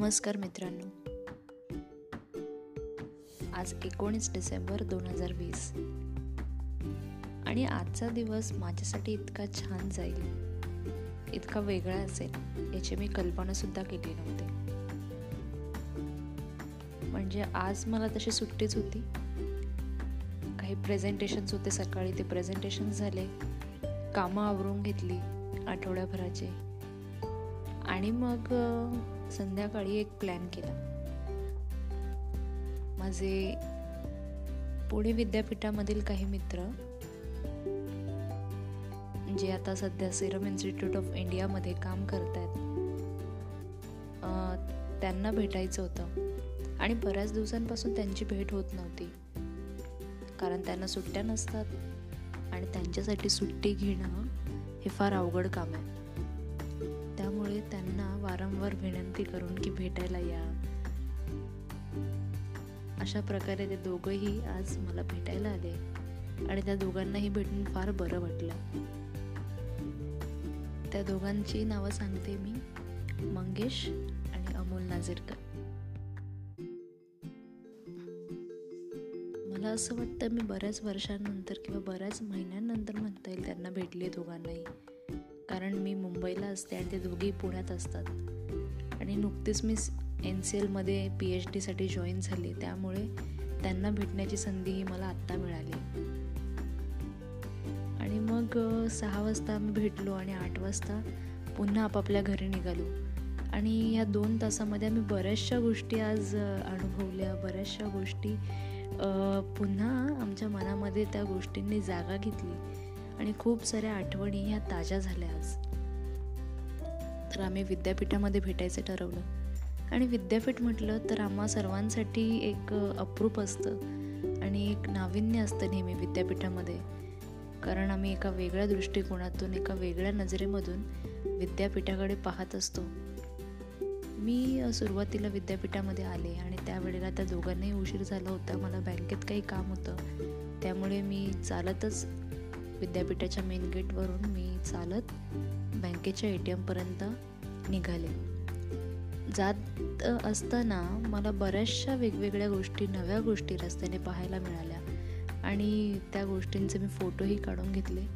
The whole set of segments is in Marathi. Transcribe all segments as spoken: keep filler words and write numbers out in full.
नमस्कार मित्रांनो, आज एकोणीस डिसेंबर दोन हजार वीस आणि आजचा दिवस माझ्यासाठी इतका छान जाईल, इतका वेगळा असेल याची मी कल्पनासुद्धा केली नव्हती. म्हणजे आज मला तशी सुट्टीच होती. काही प्रेझेंटेशन्स होते सकाळी, ते प्रेझेंटेशन्स झाले, कामं आवरून घेतली आठवड्याभराचे आणि मग संध्याकाळी एक प्लॅन केला. माझे पुणे विद्यापीठामधील काही मित्र जे आता सध्या सिरम इन्स्टिट्यूट ऑफ इंडियामध्ये काम करत आहेत त्यांना भेटायचं होतं आणि बऱ्याच दिवसांपासून त्यांची भेट होत नव्हती, कारण त्यांना सुट्ट्या नसतात आणि त्यांच्यासाठी सुट्टी घेणं हे फार अवघड काम आहे. त्यामुळे त्यांना वारंवार विनंती करून की भेटायला या, अशा प्रकारे ते दोघंही आज मला भेटायला आले आणि त्या दोघांनाही भेटून फार बरं वाटलं. त्या दोघांची नावं सांगते मी, मंगेश आणि अमोल नाझिरकर. मला असं वाटतं मी बऱ्याच वर्षांनंतर किंवा बऱ्याच महिन्यांनंतर म्हणता येईल त्यांना भेटले दोघांनाही, कारण मी मुंबईला असते आणि ते दोघेही पुण्यात असतात आणि नुकतीच मी एन सी एलमध्ये पी एच डीसाठी जॉईन झाले, त्यामुळे त्यांना भेटण्याची संधी ही मला आत्ता मिळाली. आणि मग सहा वाजता आम्ही भेटलो आणि आठ वाजता पुन्हा आपापल्या घरी निघालो आणि ह्या दोन तासामध्ये आम्ही बऱ्याचशा गोष्टी आज अनुभवल्या, बऱ्याचशा गोष्टी पुन्हा आमच्या मनामध्ये त्या गोष्टींनी जागा घेतली आणि खूप साऱ्या आठवणी ह्या ताज्या झाल्या आज. तर आम्ही विद्यापीठामध्ये भेटायचं ठरवलं आणि विद्यापीठ म्हटलं तर आम्हा सर्वांसाठी एक अप्रूप असतं आणि एक नाविन्य असतं नेहमी विद्यापीठामध्ये, कारण आम्ही एका वेगळ्या दृष्टिकोनातून, एका वेगळ्या नजरेमधून विद्यापीठाकडे पाहत असतो. मी सुरुवातीला विद्यापीठामध्ये आले आणि त्यावेळेला त्या दोघांनाही उशीर झाला होता. मला बँकेत काही काम होतं, त्यामुळे मी चालतच विद्यापीठाच्या मेन गेटवरून मी चालत बँकेच्या ए टी एमपर्यंत निघाले. जात असताना मला बऱ्याचशा वेगवेगळ्या गोष्टी, नव्या गोष्टी रस्त्याने पाहायला मिळाल्या आणि त्या गोष्टींचे मी फोटोही काढून घेतले.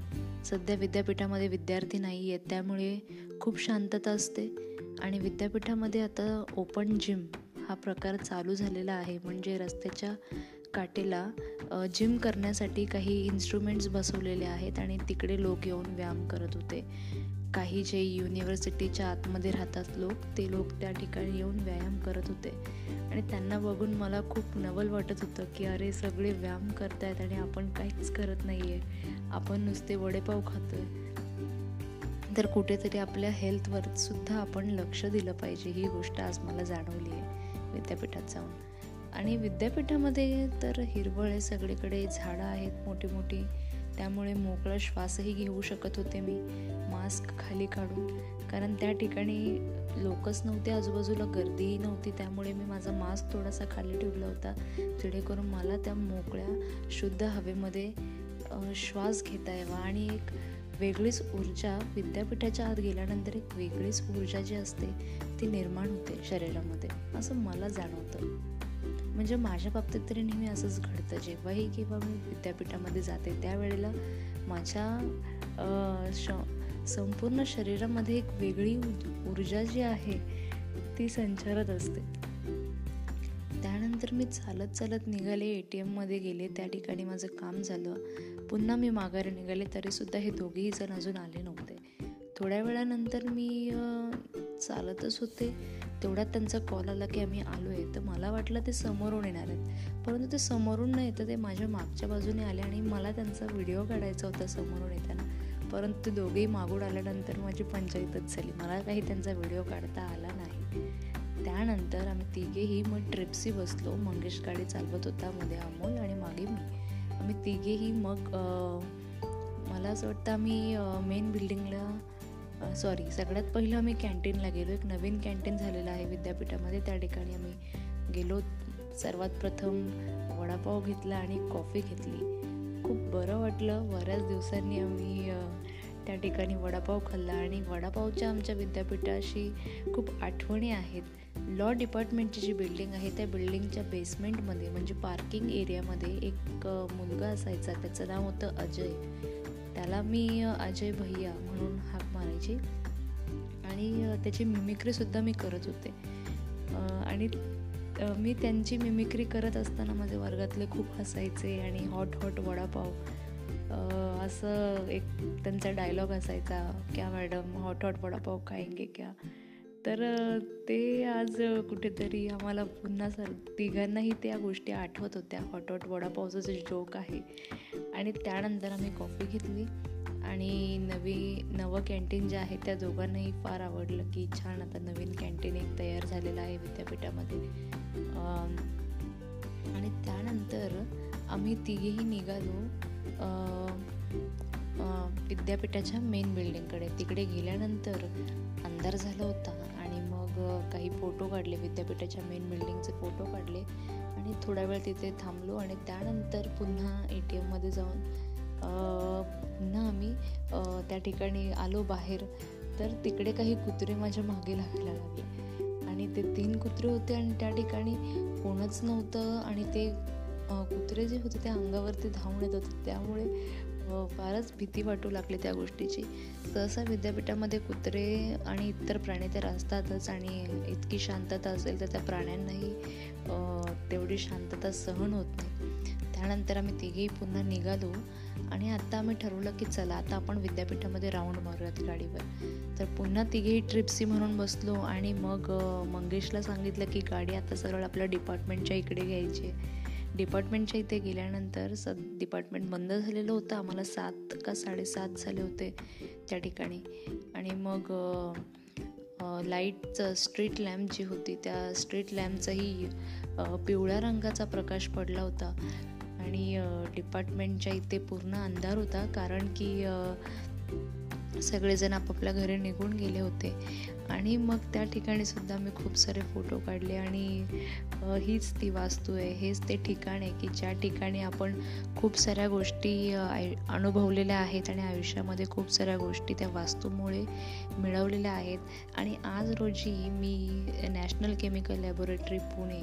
सध्या विद्यापीठामध्ये विद्यार्थी नाही आहेत, त्यामुळे खूप शांतता असते आणि विद्यापीठामध्ये आता ओपन जिम हा प्रकार चालू झालेला आहे. म्हणजे रस्त्याच्या काटेला जिम करण्यासाठी काही इन्स्ट्रुमेंट्स बसवलेले आहेत आणि तिकडे लोक येऊन व्यायाम करत होते. काही जे युनिव्हर्सिटीच्या आतमध्ये राहतात लोक, ते लोक त्या ठिकाणी येऊन व्यायाम करत होते आणि त्यांना बघून मला खूप नवल वाटत होतं की अरे, सगळे व्यायाम करत आहेत आणि आपण काहीच करत नाही आहे, आपण नुसते वडेपाव खातो आहे. तर कुठेतरी आपल्या हेल्थवर सुद्धा आपण लक्ष दिलं पाहिजे, ही गोष्ट आज मला जाणवली आहे विद्यापीठात जाऊन. आणि विद्यापीठामध्ये तर हिरवळ आहे, सगळीकडे झाडं आहेत मोठी मोठी, त्यामुळे मोकळा श्वासही घेऊ शकत होते मी मास्क खाली काढून, कारण त्या ठिकाणी लोकच नव्हते, आजूबाजूला गर्दीही नव्हती, त्यामुळे मी माझा मास्क थोडासा खाली ठेवला होता जेणेकरून मला त्या मोकळ्या शुद्ध हवेमध्ये श्वास घेता यावा. आणि एक वेगळीच ऊर्जा विद्यापीठाच्या आत गेल्यानंतर एक वेगळीच ऊर्जा जी असते ती निर्माण होते शरीरामध्ये, असं मला जाणवतं. म्हणजे माझ्या बाबतीत तरी नेहमी असंच घडतं, जेव्हाही किंवा मी विद्यापीठामध्ये जाते त्यावेळेला माझ्या श संपूर्ण शरीरामध्ये एक वेगळी ऊर्जा जी आहे ती संचारत असते. त्यानंतर मी चालत चालत निघाले, ए टी एममध्ये गेले, त्या ठिकाणी माझं काम झालं, पुन्हा मी माघारी निघाले, तरीसुद्धा हे दोघेही जण अजून आले नव्हते. थोड्या वेळानंतर मी चालतच होते तेवढ्यात त्यांचा कॉल आला की आम्ही आलो आहे. तर मला वाटलं ते समोरून येणार आहेत, परंतु ते समोरून नाही येतं, ते माझ्या मागच्या बाजूने आले आणि मला त्यांचा व्हिडिओ काढायचा होता समोरून येताना, परंतु दोघेही मागून आल्यानंतर माझी पंचायतच झाली, मला काही त्यांचा व्हिडिओ काढता आला नाही. त्यानंतर आम्ही तिघेही मग ट्रिप्सी बसलो, मंगेश गाडी चालवत होता, मध्ये अमोल आणि मागे मी. आम्ही तिघेही मग मला असं वाटतं आम्ही मेन बिल्डिंगला सॉरी सगळ्यात पहिलं आम्ही कॅन्टीनला गेलो. एक नवीन कॅन्टीन झालेलं आहे विद्यापीठामध्ये, त्या ठिकाणी आम्ही गेलो. सर्वात प्रथम वडापाव घेतला आणि कॉफी घेतली, खूप बरं वाटलं. बऱ्याच दिवसांनी आम्ही त्या ठिकाणी वडापाव खाल्ला आणि वडापावच्या आमच्या विद्यापीठाशी खूप आठवणी आहेत. लॉ डिपार्टमेंटची जी बिल्डिंग आहे त्या बिल्डिंगच्या बेसमेंटमध्ये म्हणजे पार्किंग एरियामध्ये एक मुलगा असायचा, त्याचं नाव होतं अजय. त्याला मी अजय भैया म्हणून हाक मारायची आणि त्याची मिमिक्रीसुद्धा मी करत होते. आणि मी त्यांची मिमिक्री करत असताना माझे वर्गातले खूप हसायचे आणि हॉट हॉट वडापाव असं एक त्यांचा डायलॉग असायचा, क्या मॅडम हॉट हॉट वडापाव खाएंगे क्या. तर ते आज कुठेतरी आम्हाला पुन्हा सर तिघांनाही त्या गोष्टी आठवत होत्या, हॉट हॉट वडापावचं जे जोक आहे. आणि त्यानंतर आम्ही कॉफी घेतली आणि नवी नवं कॅन्टीन जे आहे त्या दोघांनाही फार आवडलं की छान आता नवीन कॅन्टीन एक तयार झालेलं आहे विद्यापीठामध्ये. आणि त्यानंतर आम्ही तिघेही निघालो विद्यापीठाच्या मेन बिल्डिंगकडे. तिकडे गेल्यानंतर अंधार झाला होता आणि मग काही फोटो काढले, विद्यापीठाच्या मेन बिल्डिंगचे फोटो काढले आणि थोडा वेळ तिथे थांबलो. आणि त्यानंतर पुन्हा ए टी एममध्ये जाऊन पुन्हा आम्ही त्या ठिकाणी आलो बाहेर. तर तिकडे काही कुत्रे माझ्या मागे लागायला लागले आणि ते तीन कुत्रे होते आणि त्या ठिकाणी कोणच नव्हतं आणि ते कुत्रे जे होते ते अंगावरती धावून येत होते, त्यामुळे फारच भीती वाटू लागली त्या गोष्टीची. सहसा विद्यापीठामध्ये कुत्रे आणि इतर प्राणी तर असतातच आणि इतकी शांतता असेल तर त्या प्राण्यांनाही तेवढी शांतता सहन होत नाही. त्यानंतर आम्ही तिघेही पुन्हा निघालो आणि आता आम्ही ठरवलं की चला आता आपण विद्यापीठामध्ये राऊंड मारूयात गाडीवर. तर पुन्हा तिघेही ट्रिप्सी म्हणून बसलो आणि मग मंगेशला सांगितलं की गाडी आता सरळ आपल्या डिपार्टमेंटच्या इकडे घ्यायची. डिपार्टमेंटच्या इथे गेल्यानंतर स डिपार्टमेंट बंद झालेलं होतं, आम्हाला सात का साडेसात झाले होते त्या ठिकाणी. आणि मग लाईटचं स्ट्रीट लॅम्प जी होती त्या स्ट्रीट लॅम्पचाही पिवळ्या रंगाचा प्रकाश पडला होता आणि डिपार्टमेंटच्या इथे पूर्ण अंधार होता, कारण की सगळेजण आपापल्या घरी निघून गेले होते. आणि मग त्या ठिकाणीसुद्धा मी खूप सारे फोटो काढले आणि हीच ती वास्तू आहे, हेच ते ठिकाण आहे की ज्या ठिकाणी आपण खूप साऱ्या गोष्टी अनुभवलेल्या आहेत आणि आयुष्यामध्ये खूप साऱ्या गोष्टी त्या वास्तूमुळे मिळवलेल्या आहेत. आणि आज रोजी मी नॅशनल केमिकल लॅबोरेटरी पुणे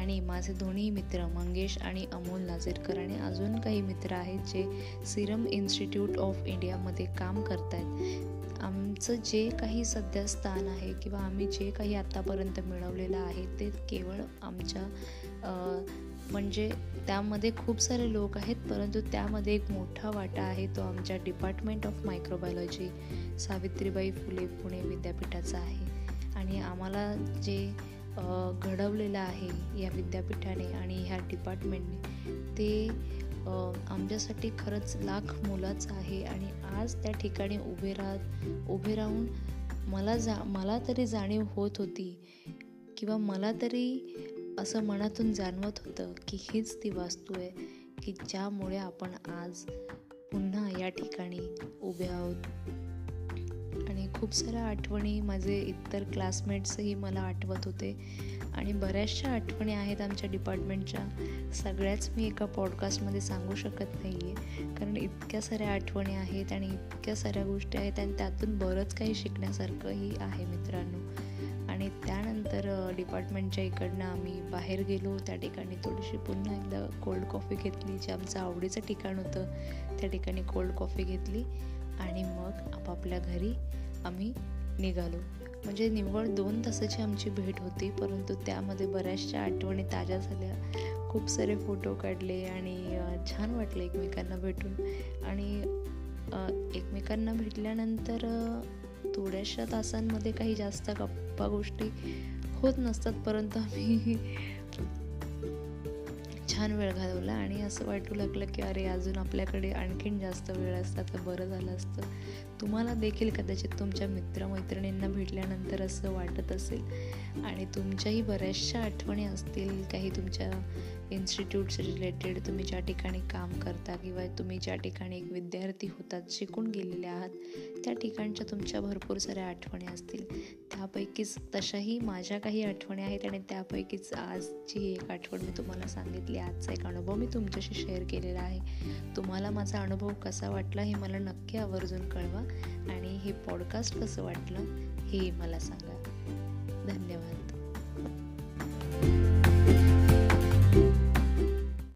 आणि माझे दोन्ही मित्र मंगेश आणि अमोल नाझिरकर आणि अजून काही मित्र आहेत जे सिरम इन्स्टिट्यूट ऑफ इंडियामध्ये काम करत आहेत, आमचं जे काही सध्या स्थान आहे किंवा आम्ही जे काही आत्तापर्यंत मिळवलेलं आहे ते केवळ आमच्या म्हणजे त्यामध्ये खूप सारे लोक आहेत परंतु त्यामध्ये एक मोठा वाटा आहे तो आमच्या department of microbiology Savitribai Phule Pune विद्यापीठाचा आहे. आणि आम्हाला जे घडवलेलं आहे या विद्यापीठाने आणि ह्या डिपार्टमेंटने ते आमच्यासाठी खरंच लाख मोलाचं आहे. आणि आज त्या ठिकाणी उभे राहत उभे राहून मला जा मला तरी जाणीव होत होती किंवा मला तरी असं मनातून जाणवत होतं की हीच ती वास्तू आहे की ज्यामुळे आपण आज पुन्हा या ठिकाणी उभे आहोत. आणि खूप साऱ्या आठवणी माझे इतर क्लासमेट्सही मला आठवत होते आणि बऱ्याचशा आठवणी आहेत आमच्या डिपार्टमेंटच्या, सगळ्याच मी एका पॉडकास्टमध्ये सांगू शकत नाही आहे कारण इतक्या साऱ्या आठवणी आहेत आणि इतक्या साऱ्या गोष्टी आहेत आणि त्यातून बरंच काही शिकण्यासारखंही आहे मित्रांनो. आणि त्यानंतर डिपार्टमेंटच्या इकडनं आम्ही बाहेर गेलो, त्या ठिकाणी थोडीशी पुन्हा एकदा कोल्ड कॉफी घेतली जे आमचं आवडीचं ठिकाण होतं, त्या ठिकाणी कोल्ड कॉफी घेतली आणि मग आपापल्या घरी आम्ही निघालो. म्हणजे निव्वळ दोन तासाची आमची भेट होती परंतु त्यामध्ये बऱ्याचशा आठवणी ताज्या झाल्या, खूप सारे फोटो काढले आणि छान वाटले एकमेकांना भेटून. आणि एकमेकांना भेटल्यानंतर थोड्याशा तासांमध्ये काही जास्त गप्पा गोष्टी होत नसतात परंतु आम्ही छान वेळ घालवला आणि असं वाटू लागलं की अरे अजून आपल्याकडे आणखीन जास्त वेळ असता तर बरं झालं असतं. तुम्हाला देखील कदाचित तुमच्या मित्रमैत्रिणींना भेटल्यानंतर असं वाटत असेल आणि तुमच्याही बऱ्याचशा आठवणी असतील, काही तुमच्या इन्स्टिट्यूट्स रिलेटेड तुम्ही ज्या ठिकाणी काम करता किंवा तुम्ही ज्या ठिकाणी एक विद्यार्थी होतात, शिकून गेलेले आहात, त्या ठिकाणच्या तुमच्या भरपूर साऱ्या आठवणी असतील. त्यापैकीच तशाही माझ्या काही आठवणी आहेत आणि त्यापैकीच आजची एक आठवण मी तुम्हाला सांगितली. आजचा एक अनुभव मी तुमच्याशी शेअर केलेला आहे. तुम्हाला माझा अनुभव कसा वाटला हे मला नक्की आवर्जून कळवा आणि हे पॉडकास्ट कसं वाटलं हे मला सांगा. धन्यवाद.